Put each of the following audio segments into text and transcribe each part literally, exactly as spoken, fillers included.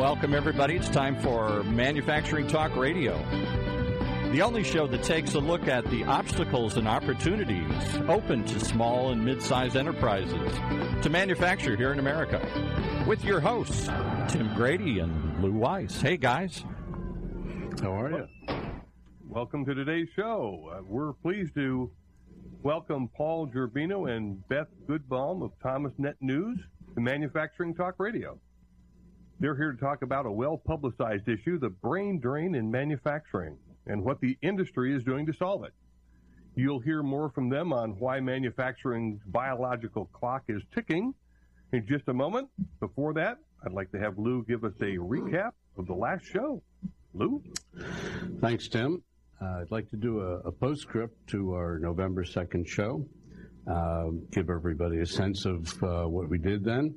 Welcome, everybody. It's time for Manufacturing Talk Radio, the only show that takes a look at the obstacles and opportunities open to small and mid-sized enterprises to manufacture here in America, with your hosts, Tim Grady and Lou Weiss. Hey, guys. How are you? Welcome to today's show. Uh, we're pleased to welcome Paul Gerbino and Beth Goodbaum of ThomasNet News to Manufacturing Talk Radio. They're here to talk about a well-publicized issue, the brain drain in manufacturing, and what the industry is doing to solve it. You'll hear more from them on why manufacturing's biological clock is ticking in just a moment. Before that, I'd like to have Lou give us a recap of the last show. Lou? Thanks, Tim. Uh, I'd like to do a, a postscript to our November second show, uh, give everybody a sense of uh, what we did then.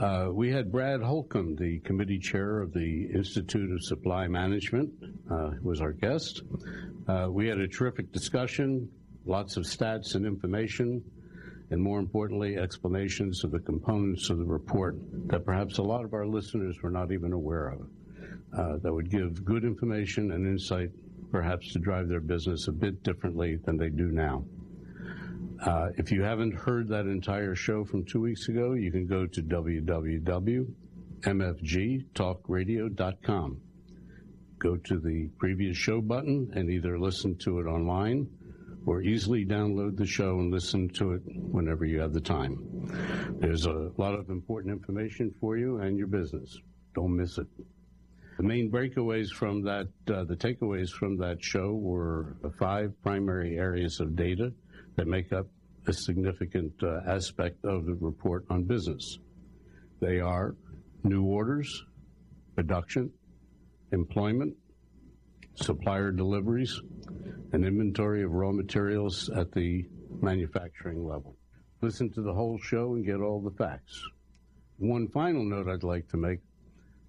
Uh, we had Brad Holcomb, the committee chair of the Institute of Supply Management, uh, was our guest. Uh, we had a terrific discussion, lots of stats and information, and more importantly, explanations of the components of the report that perhaps a lot of our listeners were not even aware of, uh, that would give good information and insight perhaps to drive their business a bit differently than they do now. Uh, if you haven't heard that entire show from two weeks ago, you can go to w w w dot m f g talk radio dot com. Go to the previous show button and either listen to it online or easily download the show and listen to it whenever you have the time. There's a lot of important information for you and your business. Don't miss it. The main breakaways from that, uh, the takeaways from that show were five primary areas of data that make up a significant uh, aspect of the report on business. They are new orders, production, employment, supplier deliveries, and inventory of raw materials at the manufacturing level. Listen to the whole show and get all the facts. One final note I'd like to make.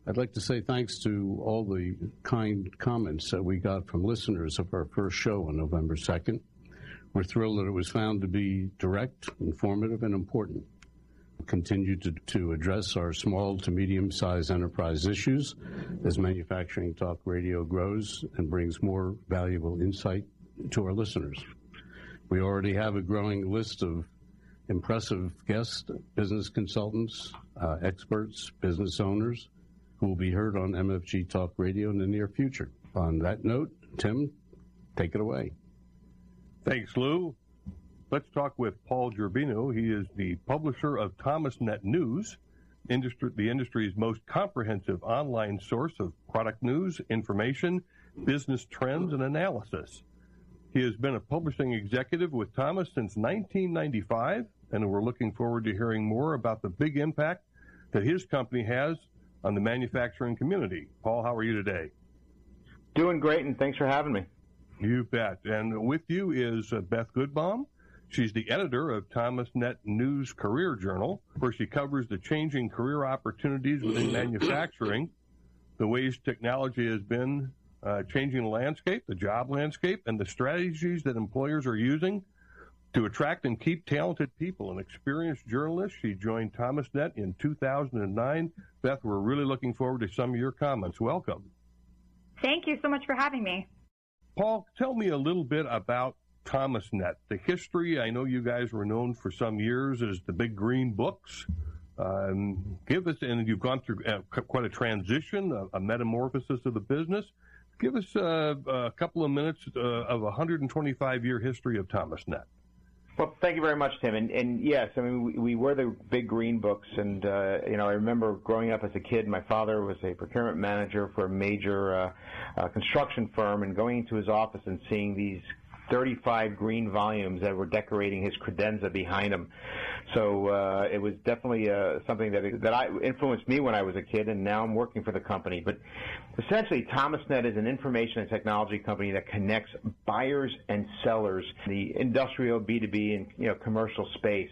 I'd like to say thanks to all the kind comments that we got from listeners of our first show on November second. We're thrilled that it was found to be direct, informative, and important. We'll continue to, to address our small to medium-sized enterprise issues as Manufacturing Talk Radio grows and brings more valuable insight to our listeners. We already have a growing list of impressive guests, business consultants, uh, experts, business owners, who will be heard on M F G Talk Radio in the near future. On that note, Tim, take it away. Thanks, Lou. Let's talk with Paul Gerbino. He is the publisher of ThomasNet News, industry, the industry's most comprehensive online source of product news, information, business trends, and analysis. He has been a publishing executive with Thomas since nineteen ninety-five, and we're looking forward to hearing more about the big impact that his company has on the manufacturing community. Paul, how are you today? Doing great, and thanks for having me. You bet. And with you is Beth Goodbaum. She's the editor of ThomasNet News Career Journal, where she covers the changing career opportunities within manufacturing, the ways technology has been uh, changing the landscape, the job landscape, and the strategies that employers are using to attract and keep talented people. An experienced journalist, she joined ThomasNet in two thousand nine. Beth, we're really looking forward to some of your comments. Welcome. Thank you so much for having me. Paul, tell me a little bit about ThomasNet, the history. I know you guys were known for some years as the Big Green Books. Um, give us, and you've gone through uh, quite a transition, a, a metamorphosis of the business. Give us uh, a couple of minutes uh, of a one hundred twenty-five year history of ThomasNet. Well, thank you very much, Tim. And, and yes, I mean, we, we were the Big Green Books. And, uh, you know, I remember growing up as a kid, my father was a procurement manager for a major uh, uh, construction firm, and going into his office and seeing these thirty-five green volumes that were decorating his credenza behind him. So uh, it was definitely uh, something that that I, influenced me when I was a kid, and now I'm working for the company. But essentially, ThomasNet is an information and technology company that connects buyers and sellers in the industrial, B two B, and you know commercial space.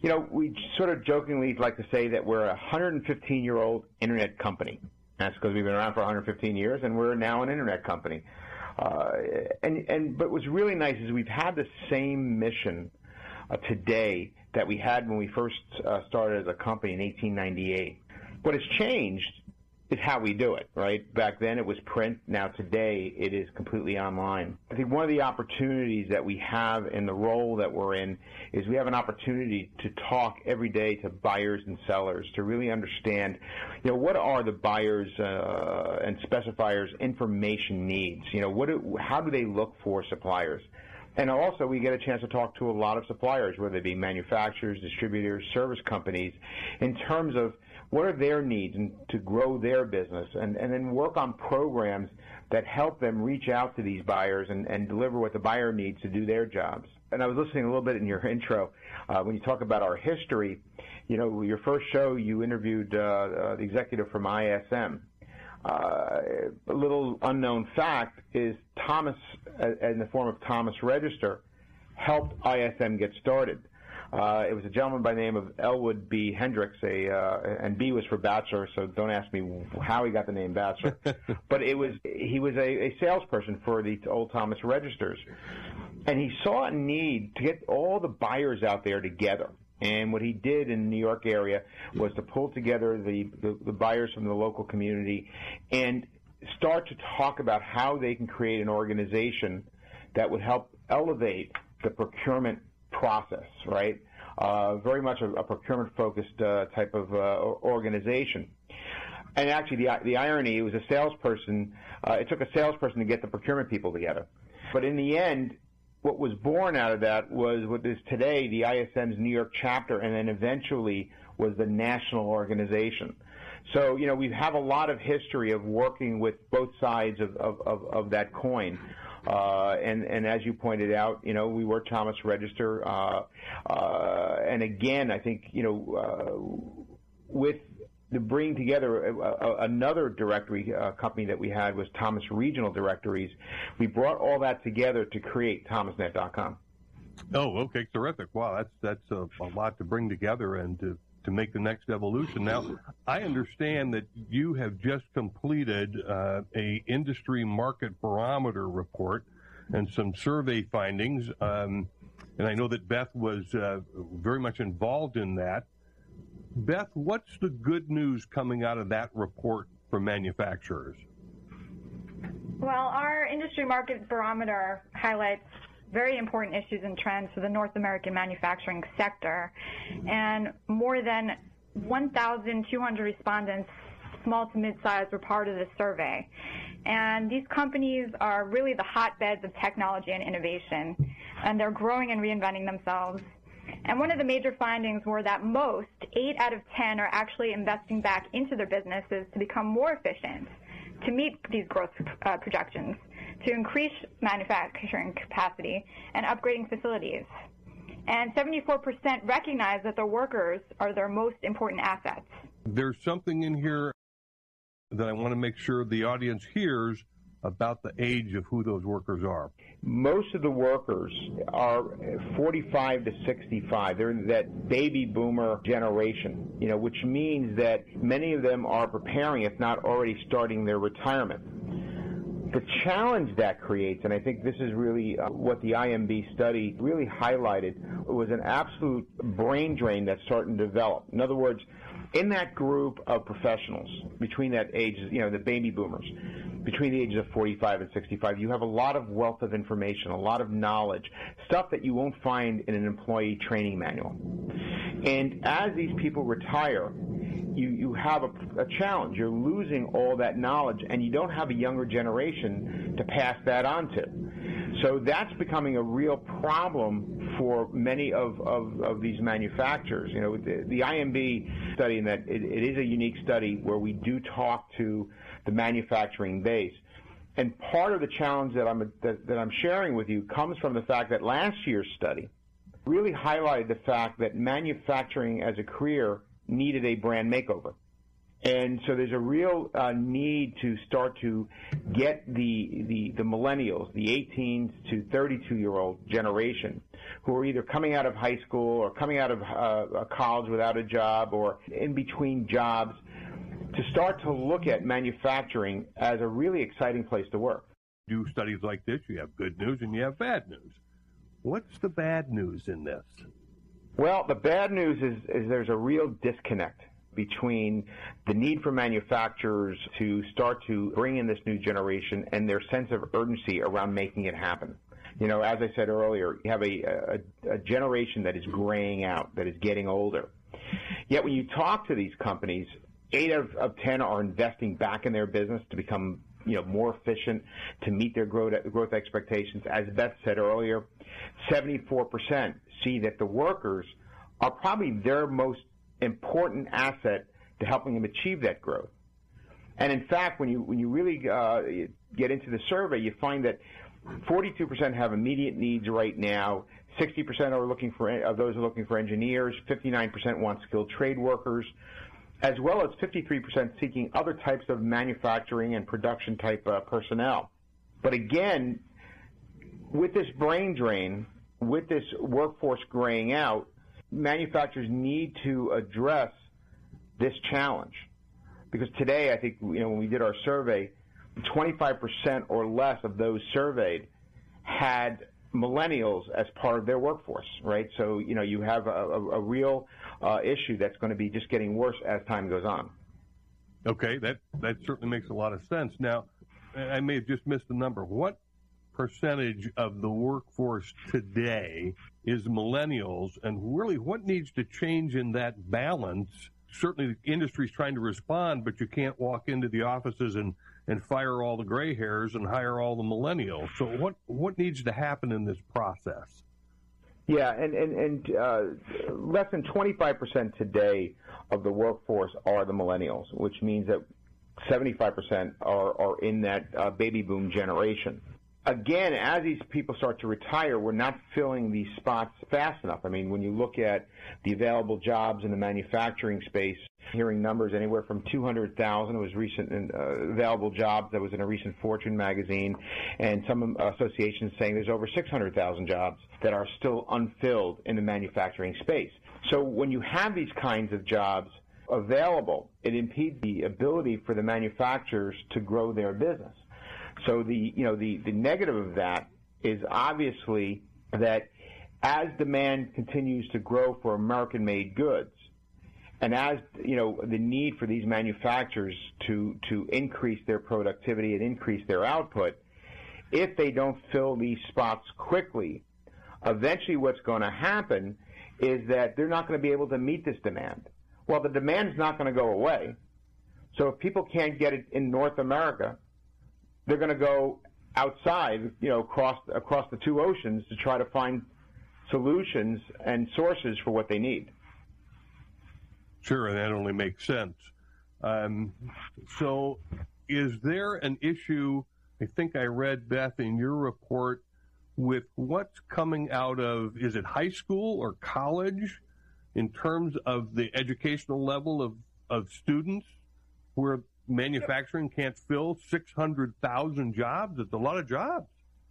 You know, we sort of jokingly like to say that we're a one hundred fifteen year old internet company. That's because we've been around for one hundred fifteen years, and we're now an internet company. Uh, and, and but what's really nice is we've had the same mission uh, today that we had when we first uh, started as a company in eighteen ninety-eight. What has changed is how we do it, right? Back then it was print. Now today it is completely online. I think one of the opportunities that we have in the role that we're in is we have an opportunity to talk every day to buyers and sellers to really understand, you know, what are the buyers uh, and specifiers' information needs? You know, what do, how do they look for suppliers? And also, we get a chance to talk to a lot of suppliers, whether it be manufacturers, distributors, service companies, in terms of what are their needs and to grow their business, and, and then work on programs that help them reach out to these buyers and, and deliver what the buyer needs to do their jobs. And I was listening a little bit in your intro uh, when you talk about our history. You know, your first show, you interviewed uh, uh, the executive from I S M. Uh, a little unknown fact is Thomas, uh, in the form of Thomas Register, helped I S M get started. Uh, it was a gentleman by the name of Elwood B. Hendricks, a, uh, and B was for bachelor, so don't ask me how he got the name bachelor. But it was he was a, a salesperson for the old Thomas Registers, and he saw a need to get all the buyers out there together. And what he did in the New York area was to pull together the, the, the buyers from the local community and start to talk about how they can create an organization that would help elevate the procurement process, right? Uh, very much a, a procurement-focused uh, type of uh, organization. And actually, the, the irony, it was a salesperson. Uh, it took a salesperson to get the procurement people together. But in the end, what was born out of that was what is today the I S M's New York chapter, and then eventually was the national organization. So, you know, we have a lot of history of working with both sides of, of, of, of that coin. Uh, and, and as you pointed out, you know, we were Thomas Register. Uh, uh, and again, I think, you know, uh, with the bringing together a, a, another directory uh, company that we had was Thomas Regional Directories. We brought all that together to create thomas net dot com. Oh, okay, terrific! Wow, that's that's a, a lot to bring together and to to make the next evolution. Now, I understand that you have just completed uh, a industry market barometer report and some survey findings, um, and I know that Beth was uh, very much involved in that. Beth, what's the good news coming out of that report for manufacturers? Well, our industry market barometer highlights very important issues and trends for the North American manufacturing sector. And more than one thousand two hundred respondents, small to mid-size, were part of this survey. And these companies are really the hotbeds of technology and innovation, and they're growing and reinventing themselves. And one of the major findings were that most, eight out of ten, are actually investing back into their businesses to become more efficient, to meet these growth uh, projections, to increase manufacturing capacity, and upgrading facilities. And seventy-four percent recognize that their workers are their most important assets. There's something in here that I want to make sure the audience hears about the age of who those workers are. Most of the workers are forty-five to sixty-five. They're in that baby boomer generation, you know, which means that many of them are preparing, if not already starting, their retirement. The challenge that creates, and I think this is really uh, what the I M B study really highlighted, was an absolute brain drain that's starting to develop. In other words, in that group of professionals between that age, you know, the baby boomers, between the ages of forty-five and sixty-five, you have a lot of wealth of information, a lot of knowledge, stuff that you won't find in an employee training manual. And as these people retire, you, you have a, a challenge. You're losing all that knowledge, and you don't have a younger generation to pass that on to. So that's becoming a real problem for many of, of, of these manufacturers. You know, the, the I M B study, in that it, it is a unique study where we do talk to the manufacturing base. And part of the challenge that I'm, that, that I'm sharing with you comes from the fact that last year's study really highlighted the fact that manufacturing as a career needed a brand makeover. And so there's a real uh, need to start to get the, the, the millennials, the eighteen to thirty-two-year-old generation, who are either coming out of high school or coming out of uh, college without a job or in between jobs, to start to look at manufacturing as a really exciting place to work. Do studies like this, you have good news and you have bad news. What's the bad news in this? Well, the bad news is, is there's a real disconnect between the need for manufacturers to start to bring in this new generation and their sense of urgency around making it happen. You know, as I said earlier, you have a, a, a generation that is graying out, that is getting older. Yet when you talk to these companies, eight out of, of ten are investing back in their business to become, you know, more efficient, to meet their growth, growth expectations. As Beth said earlier, seventy-four percent see that the workers are probably their most important asset to helping them achieve that growth. And in fact, when you when you really uh, get into the survey, you find that forty-two percent have immediate needs right now. sixty percent are looking for of those are looking for engineers. fifty-nine percent want skilled trade workers, as well as fifty-three percent seeking other types of manufacturing and production type uh, personnel. But again, with this brain drain, with this workforce graying out, manufacturers need to address this challenge. Because today, I think, you know, when we did our survey, twenty-five percent or less of those surveyed had millennials as part of their workforce, right? So, you know, you have a, a, a real uh, issue that's going to be just getting worse as time goes on. Okay, that, that certainly makes a lot of sense. Now, I may have just missed the number. What percentage of the workforce today is millennials, and really what needs to change in that balance? Certainly the industry's trying to respond, but you can't walk into the offices and and fire all the gray hairs and hire all the millennials. So what, what needs to happen in this process? Yeah, and, and, and uh, less than twenty-five percent today of the workforce are the millennials, which means that seventy-five percent are, are in that uh, baby boom generation. Again, as these people start to retire, we're not filling these spots fast enough. I mean, when you look at the available jobs in the manufacturing space, hearing numbers anywhere from two hundred thousand was recent in, uh, available jobs that was in a recent Fortune magazine, and some associations saying there's over six hundred thousand jobs that are still unfilled in the manufacturing space. So when you have these kinds of jobs available, it impedes the ability for the manufacturers to grow their business. So the, you know, the, the negative of that is obviously that as demand continues to grow for American-made goods, and as, you know, the need for these manufacturers to, to increase their productivity and increase their output, if they don't fill these spots quickly, eventually what's going to happen is that they're not going to be able to meet this demand. Well, the demand is not going to go away. So if people can't get it in North America, they're going to go outside, you know, across across the two oceans to try to find solutions and sources for what they need. Sure, and that only makes sense. Um, so is there an issue, I think I read, Beth, in your report, with what's coming out of, is it high school or college, in terms of the educational level of, of students where manufacturing can't fill six hundred thousand jobs? That's a lot of jobs.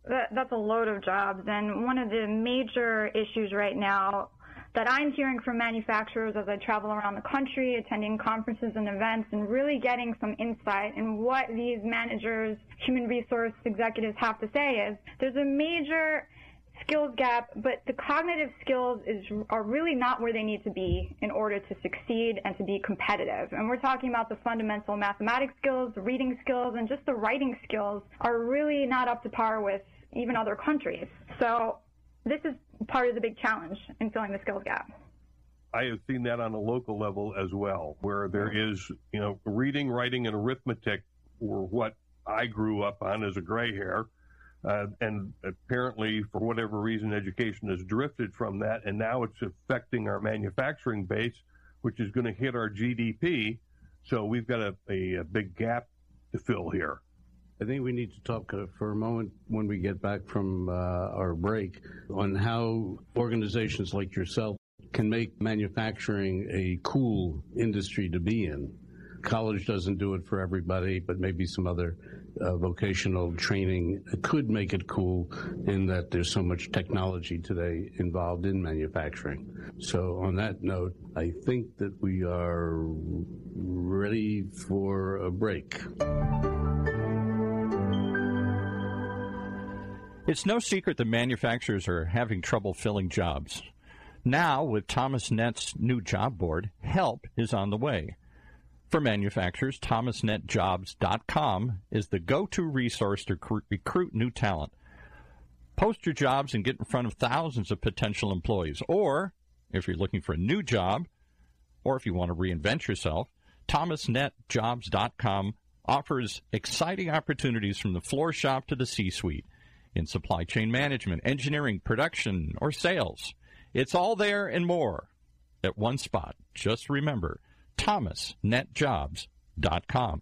That, that's a load of jobs. And one of the major issues right now that I'm hearing from manufacturers as I travel around the country, attending conferences and events, and really getting some insight in what these managers, human resource executives have to say is there's a major skills gap, but the cognitive skills is, are really not where they need to be in order to succeed and to be competitive. And we're talking about the fundamental mathematics skills, the reading skills, and just the writing skills are really not up to par with even other countries. So this is part of the big challenge in filling the skills gap. I have seen that on a local level as well, where there is, you know, reading, writing, and arithmetic were what I grew up on as a gray hair. Uh, and apparently, for whatever reason, education has drifted from that, and now it's affecting our manufacturing base, which is going to hit our G D P. So we've got a, a, a big gap to fill here. I think we need to talk for a moment when we get back from uh, our break on how organizations like yourself can make manufacturing a cool industry to be in. College doesn't do it for everybody, but maybe some other uh, vocational training could make it cool in that there's so much technology today involved in manufacturing. So on that note, I think that we are ready for a break. It's no secret that manufacturers are having trouble filling jobs. Now, with ThomasNet's new job board, help is on the way. For manufacturers, thomas net jobs dot com is the go-to resource to cr- recruit new talent. Post your jobs and get in front of thousands of potential employees. Or, if you're looking for a new job, or if you want to reinvent yourself, thomas net jobs dot com offers exciting opportunities from the floor shop to the C-suite in supply chain management, engineering, production, or sales. It's all there and more at one spot. Just remember, thomas net jobs dot com.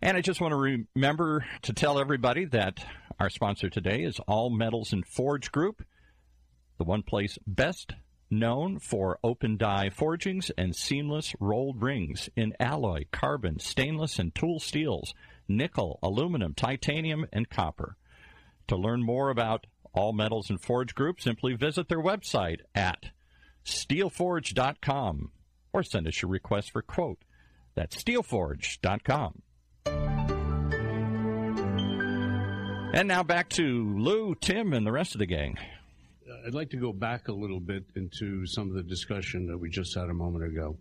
And I just want to remember to tell everybody that our sponsor today is All Metals and Forge Group, the one place best known for open-die forgings and seamless rolled rings in alloy, carbon, stainless, and tool steels, nickel, aluminum, titanium, and copper. To learn more about All Metals and Forge Group, simply visit their website at steel forge dot com or send us your request for quote. That's steel forge dot com. And now back to Lou, Tim, and the rest of the gang. I'd like to go back a little bit into some of the discussion that we just had a moment ago.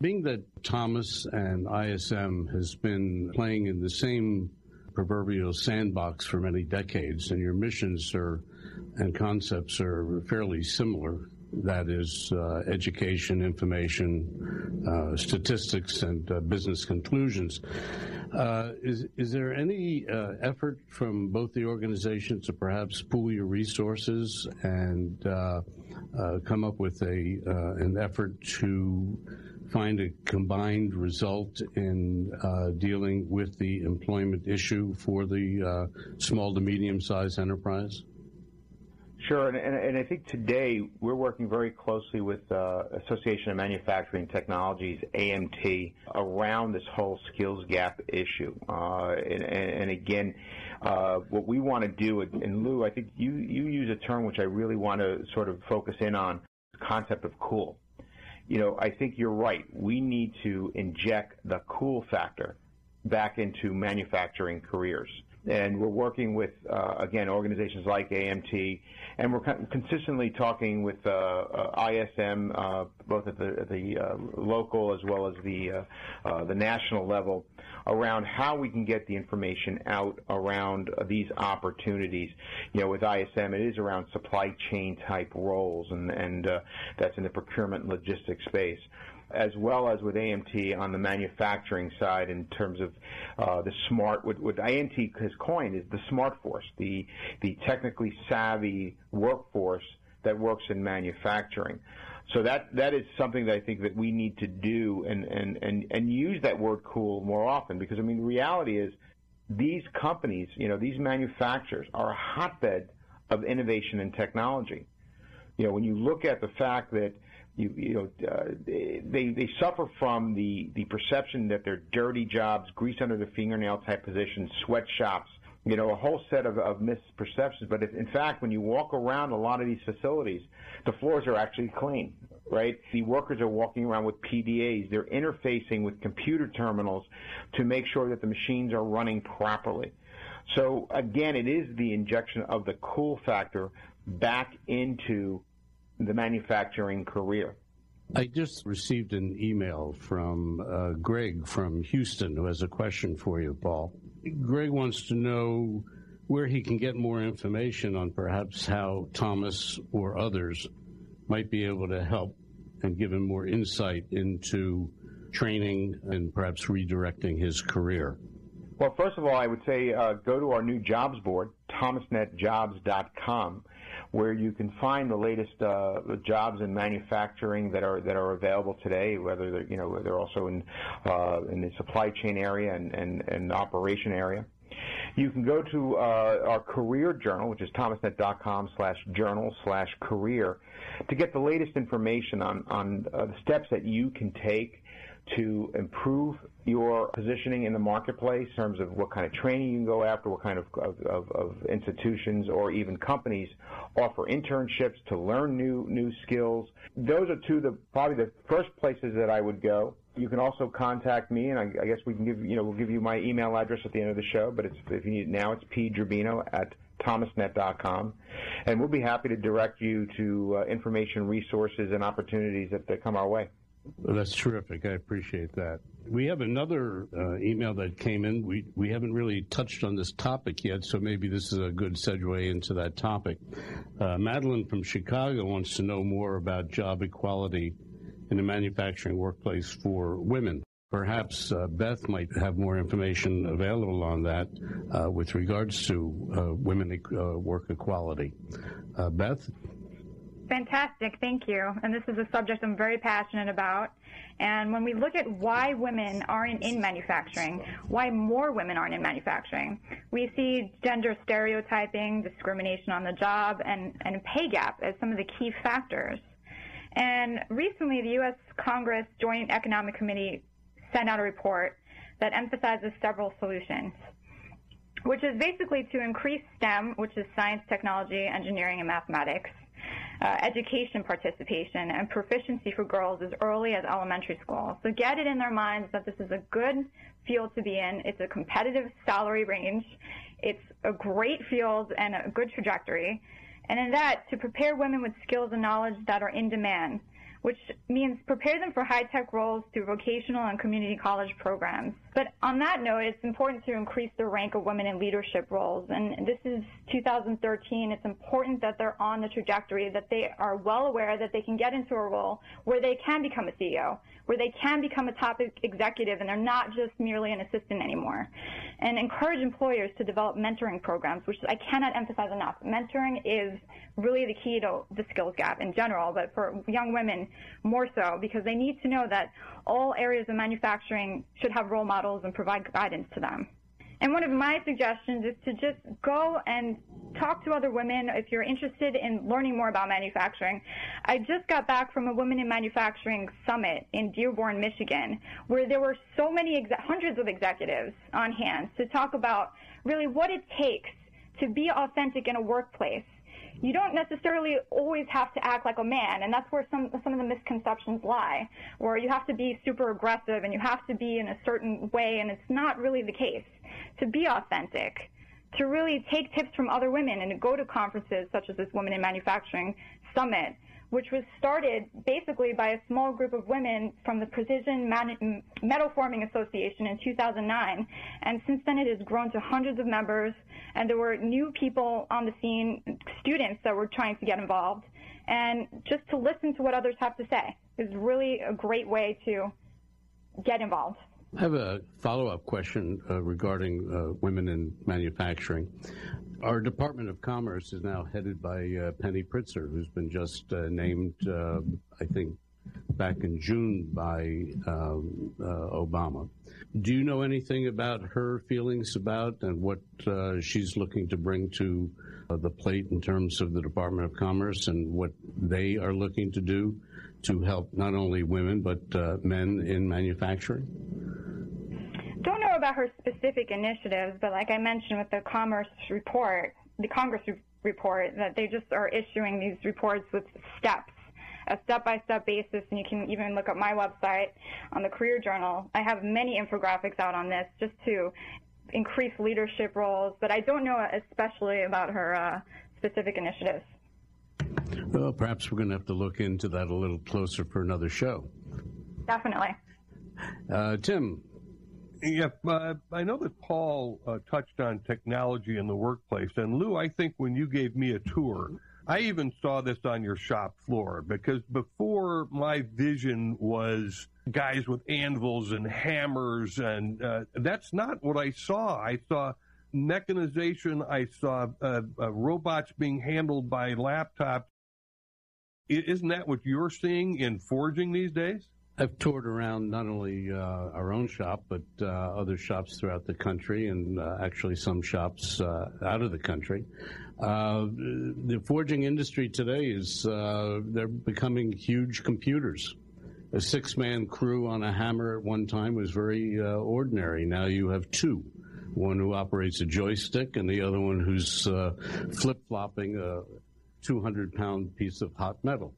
Being that Thomas and I S M has been playing in the same proverbial sandbox for many decades, and your missions are and concepts are fairly similar, that is uh, education, information, uh, statistics, and uh, business conclusions. Uh, is is there any uh, effort from both the organizations to perhaps pool your resources and uh, uh, come up with a uh, an effort to find a combined result in uh, dealing with the employment issue for the uh, small to medium-sized enterprise? Sure, and, and I think today we're working very closely with uh, Association of Manufacturing Technologies, A M T, around this whole skills gap issue. Uh, and, and again, uh, what we want to do, and Lou, I think you, you use a term which I really want to sort of focus in on, the concept of cool. You know, I think you're right. We need to inject the cool factor back into manufacturing careers. And we're working with, uh, again, organizations like A M T, and we're con- consistently talking with uh, uh, I S M, uh, both at the, at the uh, local as well as the uh, uh, the national level, around how we can get the information out around uh, these opportunities. You know, with I S M, it is around supply chain type roles, and and uh, that's in the procurement and logistics space, as well as with A M T on the manufacturing side in terms of uh, the smart, what, what A M T has coined is the smart force, the the technically savvy workforce that works in manufacturing. So that that is something that I think that we need to do and and and, and use that word cool more often, because I mean the reality is these companies, you know, these manufacturers are a hotbed of innovation and technology. You know, when you look at the fact that You, you know, uh, they they suffer from the, the perception that they're dirty jobs, grease under the fingernail type positions, sweatshops, you know, a whole set of, of misperceptions. But if, in fact, when you walk around a lot of these facilities, the floors are actually clean, right? The workers are walking around with P D As. They're interfacing with computer terminals to make sure that the machines are running properly. So, again, it is the injection of the cool factor back into the manufacturing career. I just received an email from uh, Greg from Houston, who has a question for you, Paul. Greg wants to know where he can get more information on perhaps how Thomas or others might be able to help and give him more insight into training and perhaps redirecting his career. Well, first of all, I would say uh, go to our new jobs board, thomas net jobs dot com, where you can find the latest uh, jobs in manufacturing that are that are available today. Whether they're, you know, they're also in uh, in the supply chain area and and, and operation area. You can go to uh, our career journal, which is thomasnet dot com slash journal slash career, to get the latest information on, on uh, the steps that you can take to improve your positioning in the marketplace in terms of what kind of training you can go after, what kind of, of, of institutions or even companies offer internships to learn new new skills. Those are two of the, probably the first places that I would go. You can also contact me, and I, I guess we can give you know we'll give you my email address at the end of the show. But it's, if you need it now, it's p gerbino at thomasnet dot com, and we'll be happy to direct you to uh, information, resources, and opportunities that, that come our way. Well, that's terrific. I appreciate that. We have another uh, email that came in. We we haven't really touched on this topic yet, so maybe this is a good segue into that topic. Uh, Madeline from Chicago wants to know more about job equality in the manufacturing workplace for women. Perhaps uh, Beth might have more information available on that uh, with regards to uh, women uh, work equality. Uh, Beth? Fantastic. Thank you. And this is a subject I'm very passionate about. And when we look at why women aren't in manufacturing, why more women aren't in manufacturing, we see gender stereotyping, discrimination on the job, and, and pay gap as some of the key factors. And recently, the U S Congress Joint Economic Committee sent out a report that emphasizes several solutions, which is basically to increase STEM, which is science, technology, engineering, and mathematics, uh, education participation, and proficiency for girls as early as elementary school. So get it in their minds that this is a good field to be in. It's a competitive salary range. It's a great field and a good trajectory. And in that, to prepare women with skills and knowledge that are in demand, which means prepare them for high-tech roles through vocational and community college programs. But on that note, it's important to increase the rank of women in leadership roles. And this is two thousand thirteen. It's important that they're on the trajectory, that they are well aware that they can get into a role where they can become a C E O, where they can become a top executive, and they're not just merely an assistant anymore. And encourage employers to develop mentoring programs, which I cannot emphasize enough. Mentoring is really the key to the skills gap in general, but for young women more so, because they need to know that all areas of manufacturing should have role models and provide guidance to them. And one of my suggestions is to just go and talk to other women if you're interested in learning more about manufacturing. I just got back from a Women in Manufacturing Summit in Dearborn, Michigan, where there were so many, exe- hundreds of executives on hand to talk about really what it takes to be authentic in a workplace. You don't necessarily always have to act like a man, and that's where some some of the misconceptions lie, where you have to be super aggressive and you have to be in a certain way, and it's not really the case. To be authentic, to really take tips from other women and to go to conferences such as this Women in Manufacturing Summit, which was started basically by a small group of women from the Precision Metal Forming Association in two thousand nine. And since then, it has grown to hundreds of members, and there were new people on the scene, students that were trying to get involved. And just to listen to what others have to say is really a great way to get involved. I have a follow-up question uh, regarding uh, women in manufacturing. Our Department of Commerce is now headed by uh, Penny Pritzker, who's been just uh, named, uh, I think, back in June by um, uh, Obama. Do you know anything about her feelings about and what uh, she's looking to bring to uh, the plate in terms of the Department of Commerce and what they are looking to do to help not only women but uh, men in manufacturing? Don't know about her specific initiatives, but like I mentioned with the Commerce report, the Congress re- report, that they just are issuing these reports with steps, a step-by-step basis, and you can even look up my website on the Career Journal. I have many infographics out on this just to increase leadership roles, but I don't know especially about her uh, specific initiatives. Well, perhaps we're going to have to look into that a little closer for another show. Definitely. Uh, Tim. Yeah, uh, I know that Paul uh, touched on technology in the workplace. And, Lou, I think when you gave me a tour, I even saw this on your shop floor, because before my vision was guys with anvils and hammers, and uh, that's not what I saw. I saw mechanization. I saw uh, uh, robots being handled by laptops. Isn't that what you're seeing in forging these days? I've toured around not only uh, our own shop, but uh, other shops throughout the country, and uh, actually some shops uh, out of the country. Uh, the forging industry today is, uh, they're becoming huge computers. A six-man crew on a hammer at one time was very uh, ordinary. Now you have two, one who operates a joystick and the other one who's uh, flip-flopping a two hundred pound piece of hot metal.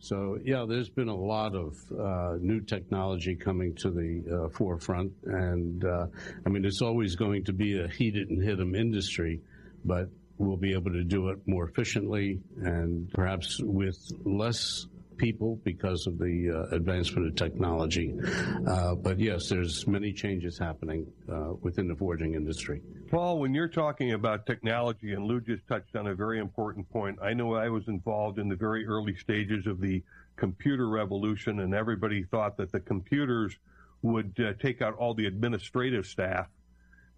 So, yeah, there's been a lot of uh, new technology coming to the uh, forefront. And, uh, I mean, it's always going to be a heat it and hit 'em industry, but we'll be able to do it more efficiently and perhaps with less people because of the uh, advancement of technology. Uh, but, yes, there's many changes happening uh, within the forging industry. Paul, when you're talking about technology, and Lou just touched on a very important point, I know I was involved in the very early stages of the computer revolution, and everybody thought that the computers would uh, take out all the administrative staff.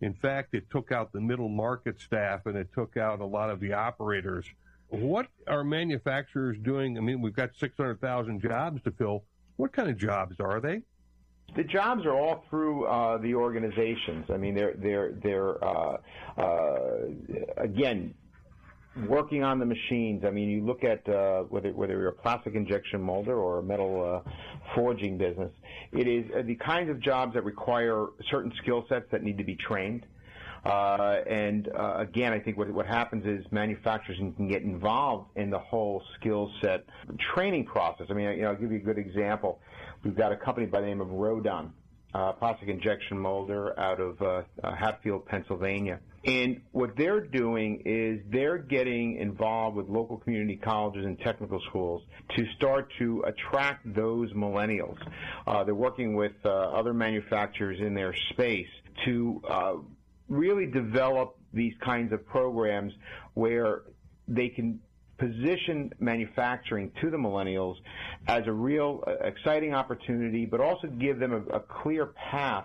In fact, it took out the middle market staff, and it took out a lot of the operators. What are manufacturers doing? I mean, we've got six hundred thousand jobs to fill. What kind of jobs are they? The jobs are all through uh, the organizations. I mean, they're they're they're uh, uh, again working on the machines. I mean, you look at uh, whether whether you're a plastic injection molder or a metal uh, forging business. It is uh, the kinds of jobs that require certain skill sets that need to be trained. Uh, and, uh, again, I think what, what happens is manufacturers can get involved in the whole skill set training process. I mean, you know, I'll give you a good example. We've got a company by the name of Rodon, uh, plastic injection molder out of uh, uh, Hatfield, Pennsylvania. And what they're doing is they're getting involved with local community colleges and technical schools to start to attract those millennials. Uh, they're working with uh, other manufacturers in their space to uh, really develop these kinds of programs where they can position manufacturing to the millennials as a real uh, exciting opportunity, but also give them a, a clear path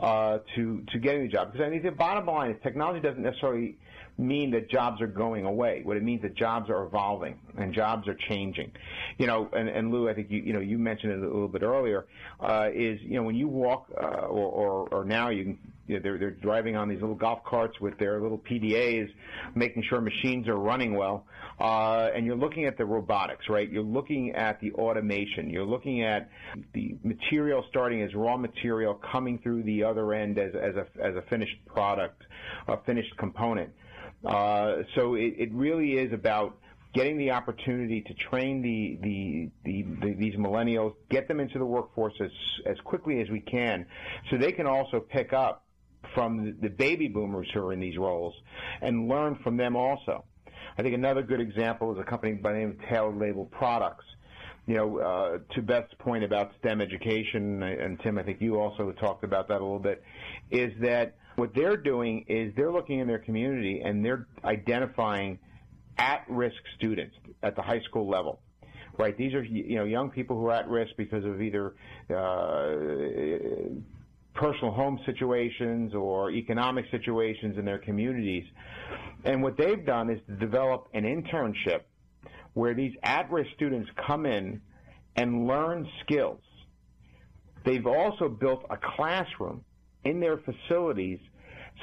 uh, to, to getting the job. Because I think the bottom line is technology doesn't necessarily mean that jobs are going away. What it means is that jobs are evolving and jobs are changing. You know, and, and Lou, I think you, you know, you mentioned it a little bit earlier, uh, is, you know, when you walk uh, or, or, or now you can, you know, they're, they're driving on these little golf carts with their little P D As, making sure machines are running well. Uh, and you're looking at the robotics, right? You're looking at the automation. You're looking at the material starting as raw material coming through the other end as, as, a, as a finished product, a finished component. Uh, so it, it really is about getting the opportunity to train the, the, the, the these millennials, get them into the workforce as, as quickly as we can, so they can also pick up from the baby boomers who are in these roles and learn from them also. I think another good example is a company by the name of Tailored Label Products. You know, uh, to Beth's point about STEM education, and Tim, I think you also talked about that a little bit, is that what they're doing is they're looking in their community and they're identifying at-risk students at the high school level, right? These are, you know, young people who are at risk because of either uh, personal home situations or economic situations in their communities. And what they've done is to develop an internship where these at-risk students come in and learn skills. They've also built a classroom in their facilities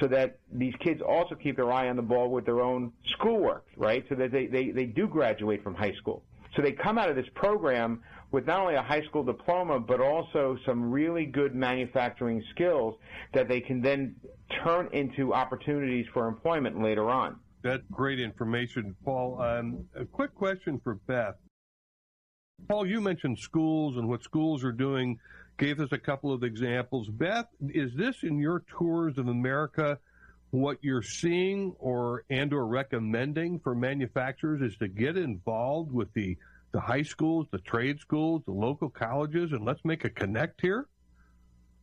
so that these kids also keep their eye on the ball with their own schoolwork, right, so that they, they, they do graduate from high school. So they come out of this program with not only a high school diploma, but also some really good manufacturing skills that they can then turn into opportunities for employment later on. That's great information, Paul. Um, a quick question for Beth. Paul, you mentioned schools and what schools are doing, gave us a couple of examples. Beth, is this in your tours of America what you're seeing or and or recommending for manufacturers is to get involved with the the high schools, the trade schools, the local colleges, and let's make a connect here?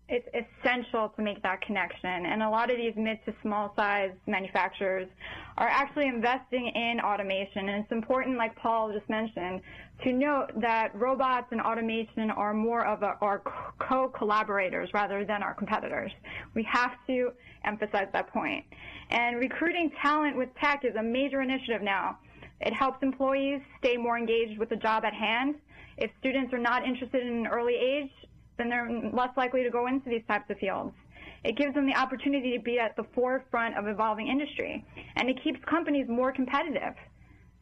It's essential to make that connection. And a lot of these mid to small size manufacturers are actually investing in automation. And it's important, like Paul just mentioned, to note that robots and automation are more of a, our co-collaborators rather than our competitors. We have to emphasize that point. And recruiting talent with tech is a major initiative now. It helps employees stay more engaged with the job at hand. If students are not interested in an early age, then they're less likely to go into these types of fields. It gives them the opportunity to be at the forefront of evolving industry, and it keeps companies more competitive.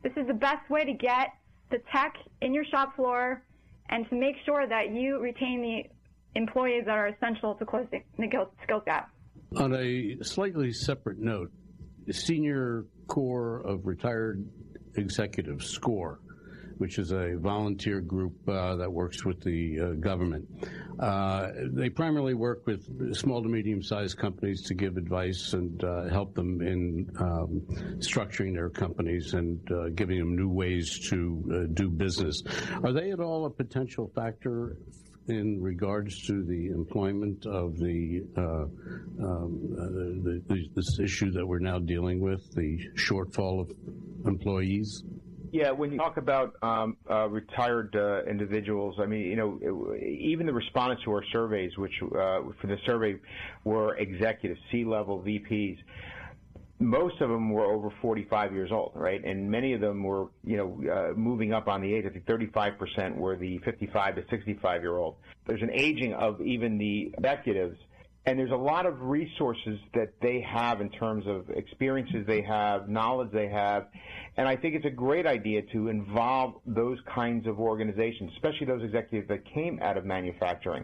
This is the best way to get the tech in your shop floor and to make sure that you retain the employees that are essential to close the skills gap. On a slightly separate note, the Senior Corps of Retired Executives, SCORE, which is a volunteer group uh, that works with the uh, government. Uh, they primarily work with small to medium-sized companies to give advice and uh, help them in um, structuring their companies and uh, giving them new ways to uh, do business. Are they at all a potential factor in regards to the employment of the, uh, um, uh, the, the this issue that we're now dealing with, the shortfall of employees? Yeah, when you talk about um, uh, retired uh, individuals, I mean, you know, it, even the respondents to our surveys, which uh, for the survey were executives, C-level V Ps, most of them were over forty-five years old, right? And many of them were, you know, uh, moving up on the age. I think thirty-five percent were the fifty-five to sixty-five-year-old. There's an aging of even the executives, and there's a lot of resources that they have in terms of experiences they have, knowledge they have, and I think it's a great idea to involve those kinds of organizations, especially those executives that came out of manufacturing,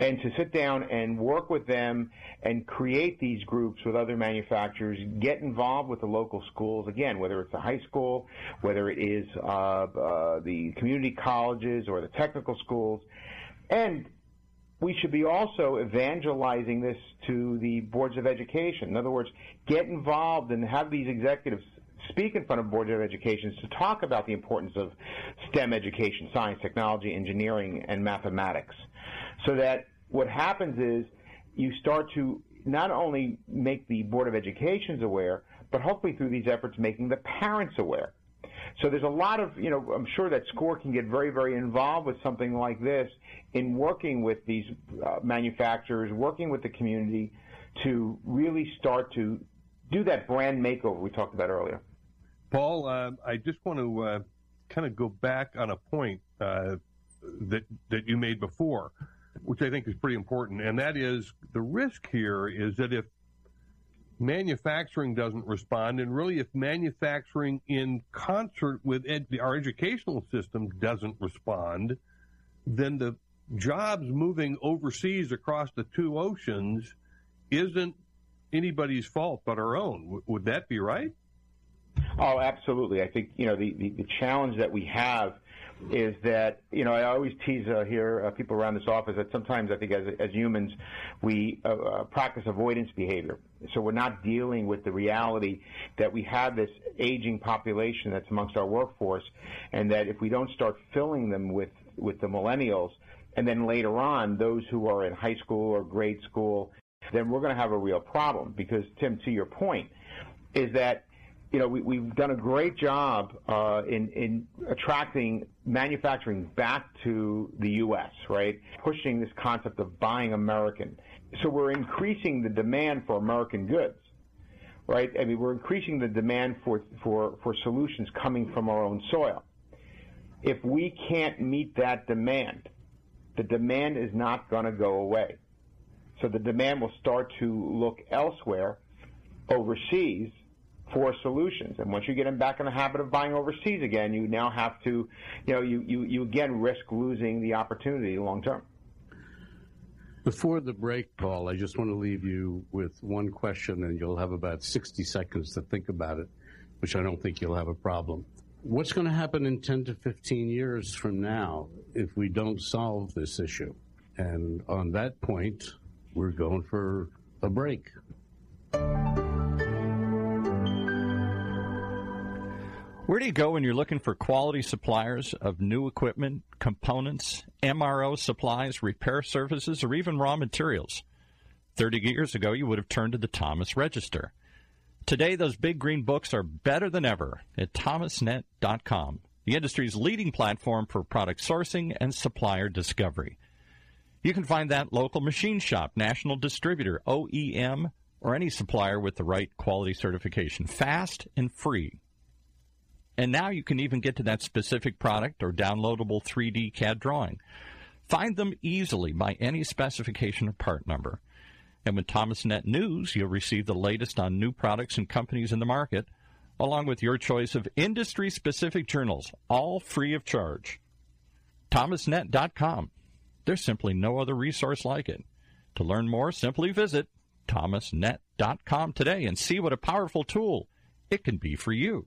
and to sit down and work with them and create these groups with other manufacturers, get involved with the local schools, again, whether it's the high school, whether it is uh, uh, the community colleges or the technical schools, and we should be also evangelizing this to the boards of education. In other words, get involved and have these executives speak in front of boards of education to talk about the importance of STEM education, science, technology, engineering, and mathematics, so that what happens is you start to not only make the Board of Education's aware, but hopefully through these efforts making the parents aware. So there's a lot of, you know, I'm sure that SCORE can get very, very involved with something like this in working with these uh, manufacturers, working with the community to really start to do that brand makeover we talked about earlier. Paul, uh, I just want to uh, kind of go back on a point uh, that that you made before, which I think is pretty important, and that is the risk here is that if manufacturing doesn't respond, and really if manufacturing in concert with ed- our educational system doesn't respond, then the jobs moving overseas across the two oceans isn't anybody's fault but our own. W- would that be right? Oh, absolutely. I think, you know, the, the, the challenge that we have is that, you know, I always tease uh, here uh, people around this office that sometimes I think as, as humans we uh, uh, practice avoidance behavior. So we're not dealing with the reality that we have this aging population that's amongst our workforce, and that if we don't start filling them with, with the millennials, and then later on those who are in high school or grade school, then we're going to have a real problem. Because, Tim, to your point, is that You know, we, we've done a great job uh, in, in attracting manufacturing back to the U S, right? Pushing this concept of buying American. So we're increasing the demand for American goods, right? I mean, we're increasing the demand for, for, for solutions coming from our own soil. If we can't meet that demand, the demand is not going to go away. So the demand will start to look elsewhere, overseas, for solutions. And once you get them back in the habit of buying overseas again, you now have to, you know, you, you, you again risk losing the opportunity long term. Before the break, Paul, I just want to leave you with one question, and you'll have about sixty seconds to think about it, which I don't think you'll have a problem. What's going to happen in ten to fifteen years from now if we don't solve this issue? And on that point, we're going for a break. Where do you go when you're looking for quality suppliers of new equipment, components, M R O supplies, repair services, or even raw materials? thirty years ago, you would have turned to the Thomas Register. Today, those big green books are better than ever at thomas net dot com, the industry's leading platform for product sourcing and supplier discovery. You can find that local machine shop, national distributor, O E M, or any supplier with the right quality certification, fast and free. And now you can even get to that specific product or downloadable three D C A D drawing. Find them easily by any specification or part number. And with ThomasNet News, you'll receive the latest on new products and companies in the market, along with your choice of industry-specific journals, all free of charge. thomas net dot com. There's simply no other resource like it. To learn more, simply visit thomas net dot com today and see what a powerful tool it can be for you.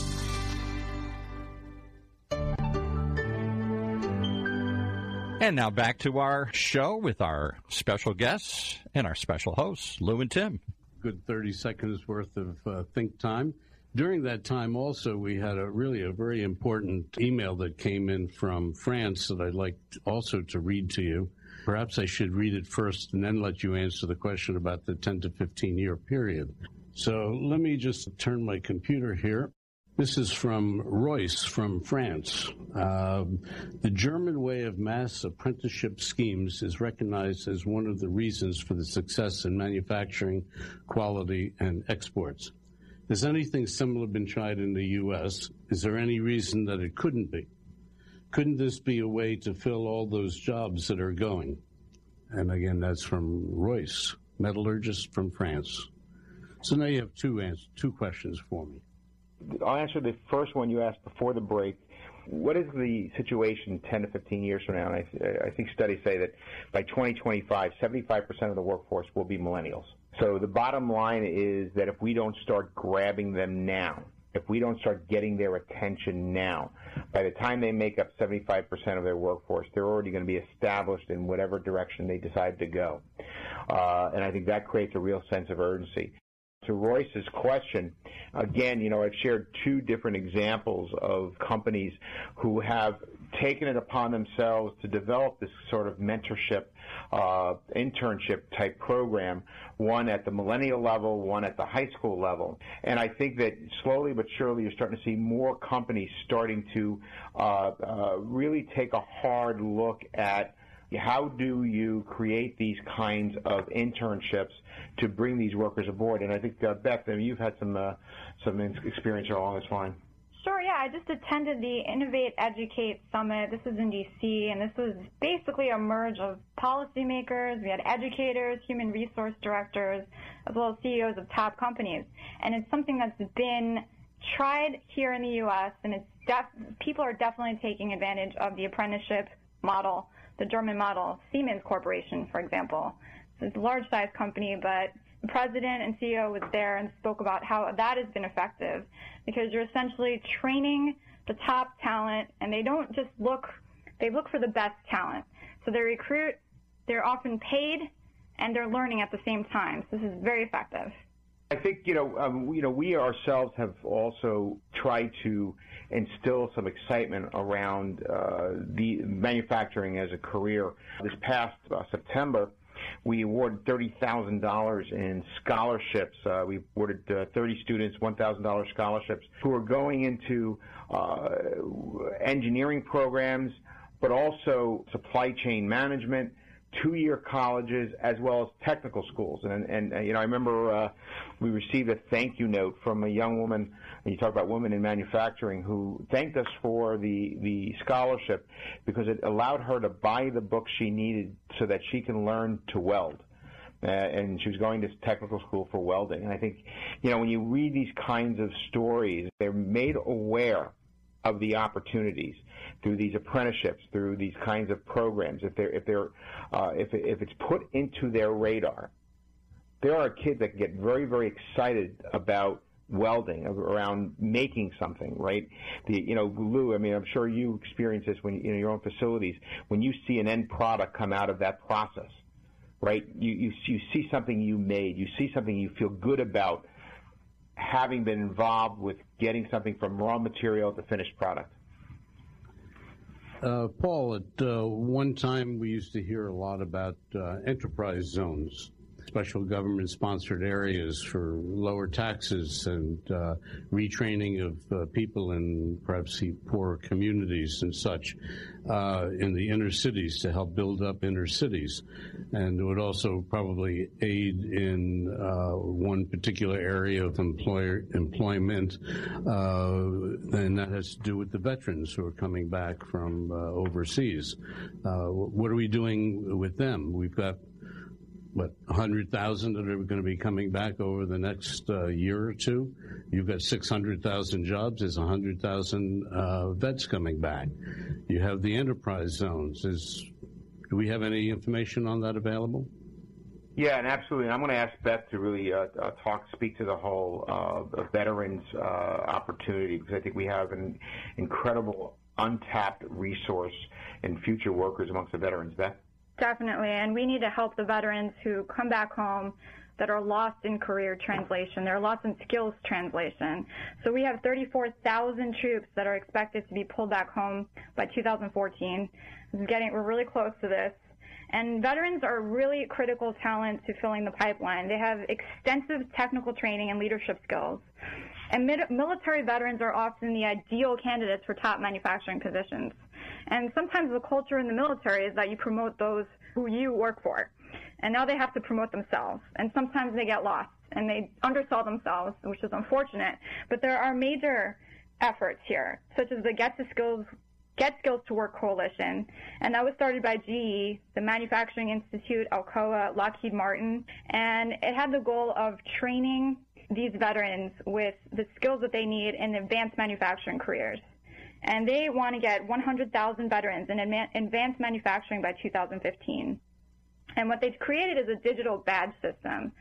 And now back to our show with our special guests and our special hosts, Lou and Tim. Good thirty seconds worth of uh, think time. During that time also, we had a really a very important email that came in from France that I'd like to also to read to you. Perhaps I should read it first and then let you answer the question about the ten to fifteen year period. So let me just turn my computer here. This is from Royce from France. Uh, the German way of mass apprenticeship schemes is recognized as one of the reasons for the success in manufacturing, quality, and exports. Has anything similar been tried in the U S? Is there any reason that it couldn't be? Couldn't this be a way to fill all those jobs that are going? And again, that's from Royce, metallurgist from France. So now you have two answers, two questions for me. I'll answer the first one you asked before the break. What is the situation ten to fifteen years from now? And I, I think studies say that by twenty twenty-five, seventy-five percent of the workforce will be millennials. So the bottom line is that if we don't start grabbing them now, if we don't start getting their attention now, by the time they make up seventy-five percent of their workforce, they're already going to be established in whatever direction they decide to go. Uh, and I think that creates a real sense of urgency. To Royce's question, again, you know, I've shared two different examples of companies who have taken it upon themselves to develop this sort of mentorship, uh, internship type program, one at the millennial level, one at the high school level. And I think that slowly but surely you're starting to see more companies starting to uh, uh, really take a hard look at how do you create these kinds of internships to bring these workers aboard. And I think, uh, Beth, I mean, you've had some uh, some experience along this line. Sure, yeah. I just attended the Innovate Educate Summit. This was in D C, and this was basically a merge of policymakers. We had educators, human resource directors, as well as C E Os of top companies. And it's something that's been tried here in the U S, and it's def- people are definitely taking advantage of the apprenticeship model, the German model. Siemens Corporation, for example, it's a large-sized company, but the president and C E O was there and spoke about how that has been effective because you're essentially training the top talent, and they don't just look, they look for the best talent. So they recruit, they're often paid, and they're learning at the same time. So this is very effective. I think, you know, um, you know, we ourselves have also tried to instill some excitement around uh, the manufacturing as a career. This past uh, September, we awarded thirty thousand dollars in scholarships. Uh, we awarded uh, thirty students one thousand dollars scholarships who are going into uh, engineering programs, but also supply chain management, two-year colleges, as well as technical schools. And, and you know, I remember uh, we received a thank you note from a young woman, and you talk about women in manufacturing, who thanked us for the, the scholarship because it allowed her to buy the book she needed so that she can learn to weld. Uh, and she was going to technical school for welding. And I think, you know, when you read these kinds of stories, they're made aware of the opportunities through these apprenticeships, through these kinds of programs. If they're if they're uh, if if it's put into their radar, there are kids that get very very excited about welding, around making something, right? The, you know, Lou, I mean, I'm sure you experience this when in your own facilities, when you see an end product come out of that process, right? You, you, you see something you made, you see something you feel good about having been involved with getting something from raw material to finished product. Uh, Paul, at uh, one time we used to hear a lot about uh, enterprise zones, special government-sponsored areas for lower taxes and uh, retraining of uh, people in perhaps poor communities and such uh, in the inner cities to help build up inner cities. And it would also probably aid in uh, one particular area of employer employment, uh, and that has to do with the veterans who are coming back from uh, overseas. Uh, what are we doing with them? We've got What, one hundred thousand that are going to be coming back over the next uh, year or two? You've got six hundred thousand jobs. There's one hundred thousand uh, vets coming back. You have the enterprise zones. Is, do we have any information on that available? Yeah, and absolutely. And I'm going to ask Beth to really uh, talk, speak to the whole uh, veterans uh, opportunity, because I think we have an incredible untapped resource in future workers amongst the veterans. Beth? Definitely, and we need to help the veterans who come back home that are lost in career translation. They're lost in skills translation. So we have thirty-four thousand troops that are expected to be pulled back home by two thousand fourteen. This is getting, we're really close to this. And veterans are really critical talent to filling the pipeline. They have extensive technical training and leadership skills. And military veterans are often the ideal candidates for top manufacturing positions. And sometimes the culture in the military is that you promote those who you work for. And now they have to promote themselves. And sometimes they get lost and they undersell themselves, which is unfortunate. But there are major efforts here, such as the Get Skills, Get Skills to Work Coalition. And that was started by G E, the Manufacturing Institute, Alcoa, Lockheed Martin. And it had the goal of training these veterans with the skills that they need in advanced manufacturing careers. And they want to get one hundred thousand veterans in advanced manufacturing by two thousand fifteen. And what they've created is a digital badge system.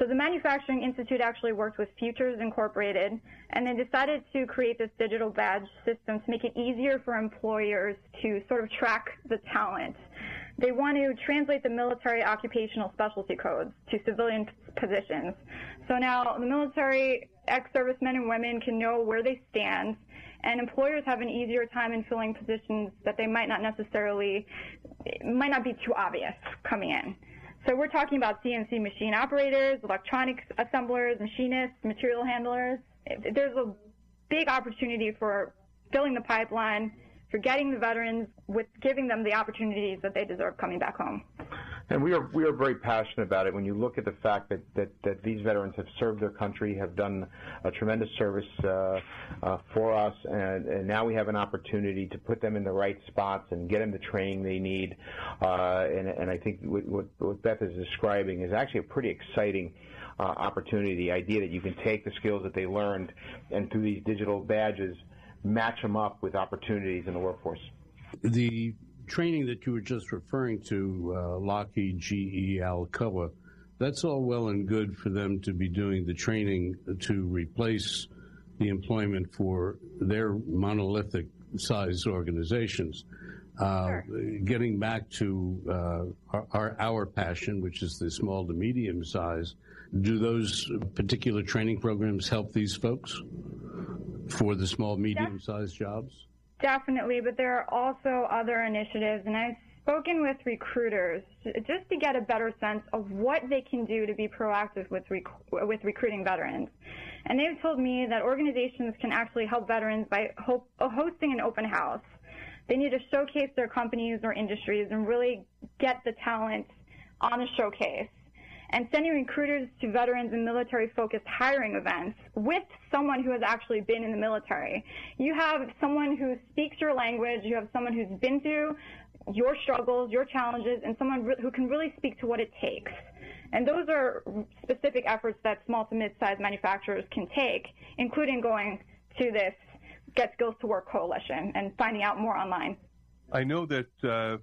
So the Manufacturing Institute actually worked with Futures Incorporated, and they decided to create this digital badge system to make it easier for employers to sort of track the talent. They want to translate the military occupational specialty codes to civilian positions. So now the military ex-servicemen and women can know where they stand, and employers have an easier time in filling positions that they might not necessarily, might not be too obvious coming in. So we're talking about C N C machine operators, electronics assemblers, machinists, material handlers. There's a big opportunity for filling the pipeline, for getting the veterans, with giving them the opportunities that they deserve coming back home. And we are we are very passionate about it. When you look at the fact that, that, that these veterans have served their country, have done a tremendous service uh, uh, for us, and, and now we have an opportunity to put them in the right spots and get them the training they need. Uh, and, and I think what, what Beth is describing is actually a pretty exciting uh, opportunity, the idea that you can take the skills that they learned and through these digital badges match them up with opportunities in the workforce. The training that you were just referring to, uh, Lockheed, G E, Alcoa, that's all well and good for them to be doing the training to replace the employment for their monolithic size organizations. Uh, sure. Getting back to uh, our, our passion, which is the small to medium size, do those particular training programs help these folks for the small, medium-sized jobs? Definitely, but there are also other initiatives, and I've spoken with recruiters just to get a better sense of what they can do to be proactive with rec with recruiting veterans. And they've told me that organizations can actually help veterans by ho hosting an open house. They need to showcase their companies or industries and really get the talent on a showcase. And sending recruiters to veterans and military-focused hiring events with someone who has actually been in the military. You have someone who speaks your language, you have someone who's been through your struggles, your challenges, and someone who can really speak to what it takes. And those are specific efforts that small to mid-sized manufacturers can take, including going to this Get Skills to Work Coalition, and finding out more online. I know that uh,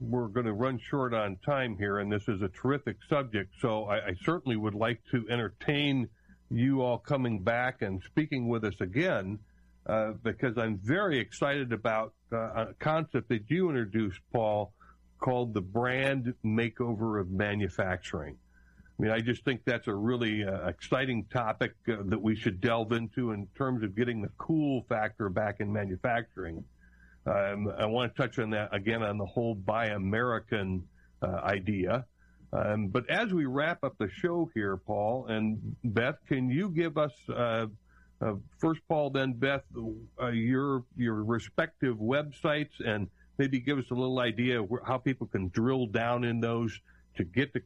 we're going to run short on time here, and this is a terrific subject, so I, I certainly would like to entertain you all coming back and speaking with us again, uh, because I'm very excited about uh, a concept that you introduced, Paul, called the brand makeover of manufacturing. I mean, I just think that's a really uh, exciting topic uh, that we should delve into in terms of getting the cool factor back in manufacturing. Um, I want to touch on that again on the whole Buy American uh, idea. Um, but as we wrap up the show here, Paul and Beth, can you give us, uh, uh, first Paul, then Beth, uh, your your respective websites, and maybe give us a little idea of where, how people can drill down in those to get to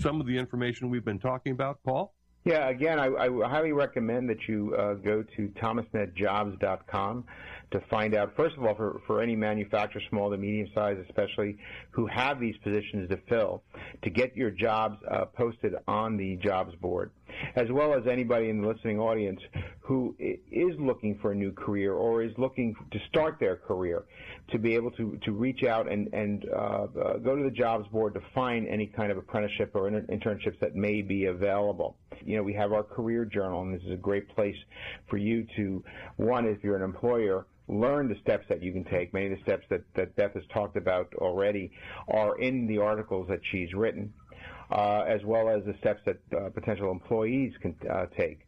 some of the information we've been talking about, Paul? Yeah, again, I, I highly recommend that you uh, go to thomas net jobs dot com to find out, first of all, for, for any manufacturer, small to medium size especially, who have these positions to fill, to get your jobs uh, posted on the jobs board, as well as anybody in the listening audience who is looking for a new career or is looking to start their career, to be able to, to reach out and, and uh, uh, go to the jobs board to find any kind of apprenticeship or inter- internships that may be available. You know, we have our career journal, and this is a great place for you to, one, if you're an employer, learn the steps that you can take. Many of the steps that, that Beth has talked about already are in the articles that she's written, uh, as well as the steps that uh, potential employees can uh, take.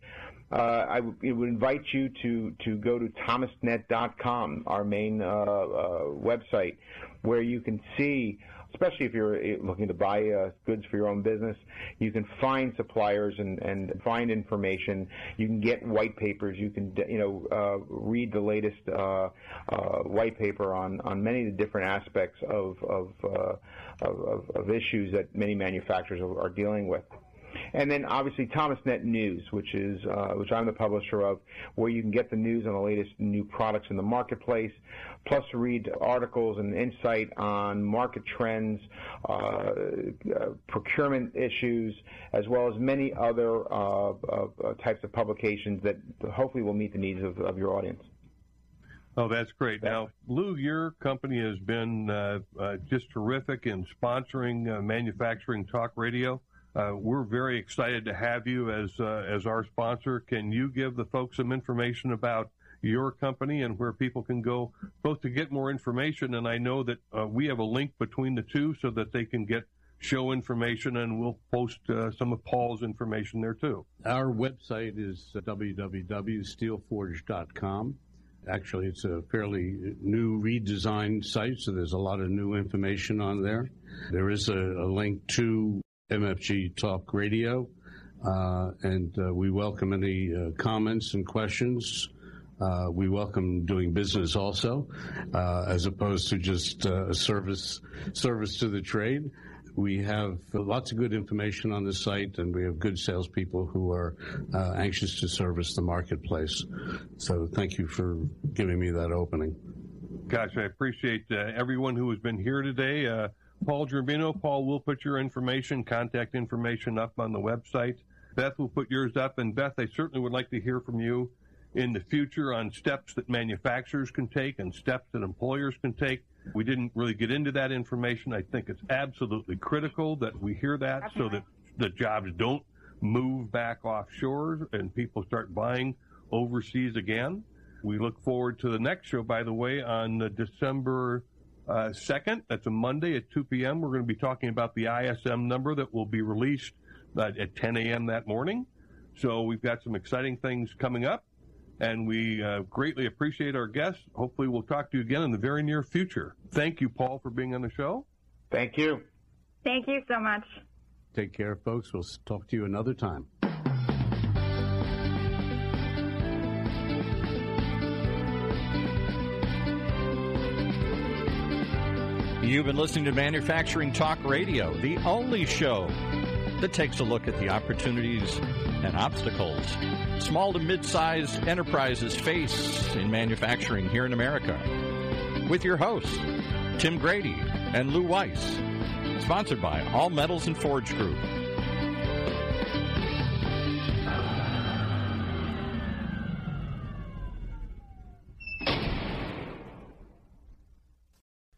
Uh, I w- would invite you to, to go to thomas net dot com, our main uh, uh, website, where you can see, especially if you're looking to buy uh, goods for your own business, you can find suppliers and, and find information. You can get white papers. You can, you know, uh, read the latest uh, uh, white paper on, on many of the different aspects of of, uh, of, of issues that many manufacturers are, are dealing with. And then, obviously, ThomasNet News, which is uh, which I'm the publisher of, where you can get the news on the latest new products in the marketplace, plus read articles and insight on market trends, uh, uh, procurement issues, as well as many other uh, uh, types of publications that hopefully will meet the needs of, of your audience. Oh, that's great. Now, Lou, your company has been uh, uh, just terrific in sponsoring uh, Manufacturing Talk Radio. Uh, we're very excited to have you as uh, as our sponsor. Can you give the folks some information about your company and where people can go, both to get more information, and I know that uh, we have a link between the two so that they can get show information, and we'll post uh, some of Paul's information there too. Our website is w w w dot steel forge dot com. Actually, it's a fairly new redesigned site, so there's a lot of new information on there. There is a, a link to M F G Talk Radio, uh, and uh, we welcome any uh, comments and questions. Uh, we welcome doing business also, uh, as opposed to just uh, a service service to the trade. We have lots of good information on the site, and we have good salespeople who are uh, anxious to service the marketplace. So thank you for giving me that opening. Gosh, I appreciate uh, everyone who has been here today. Uh, Paul Gerbino, Paul, we'll put your information, contact information up on the website. Beth will put yours up. And, Beth, I certainly would like to hear from you in the future on steps that manufacturers can take and steps that employers can take. We didn't really get into that information. I think it's absolutely critical that we hear that. Definitely. So that the jobs don't move back offshore and people start buying overseas again. We look forward to the next show, by the way, on December Uh, second, that's a Monday at two p.m. We're going to be talking about the I S M number that will be released uh, at ten a.m. that morning. So we've got some exciting things coming up, and we uh, greatly appreciate our guests. Hopefully we'll talk to you again in the very near future. Thank you, Paul, for being on the show. Thank you. Thank you so much. Take care, folks. We'll talk to you another time. You've been listening to Manufacturing Talk Radio, the only show that takes a look at the opportunities and obstacles small to mid-sized enterprises face in manufacturing here in America. With your hosts, Tim Grady and Lou Weiss, sponsored by All Metals and Forge Group.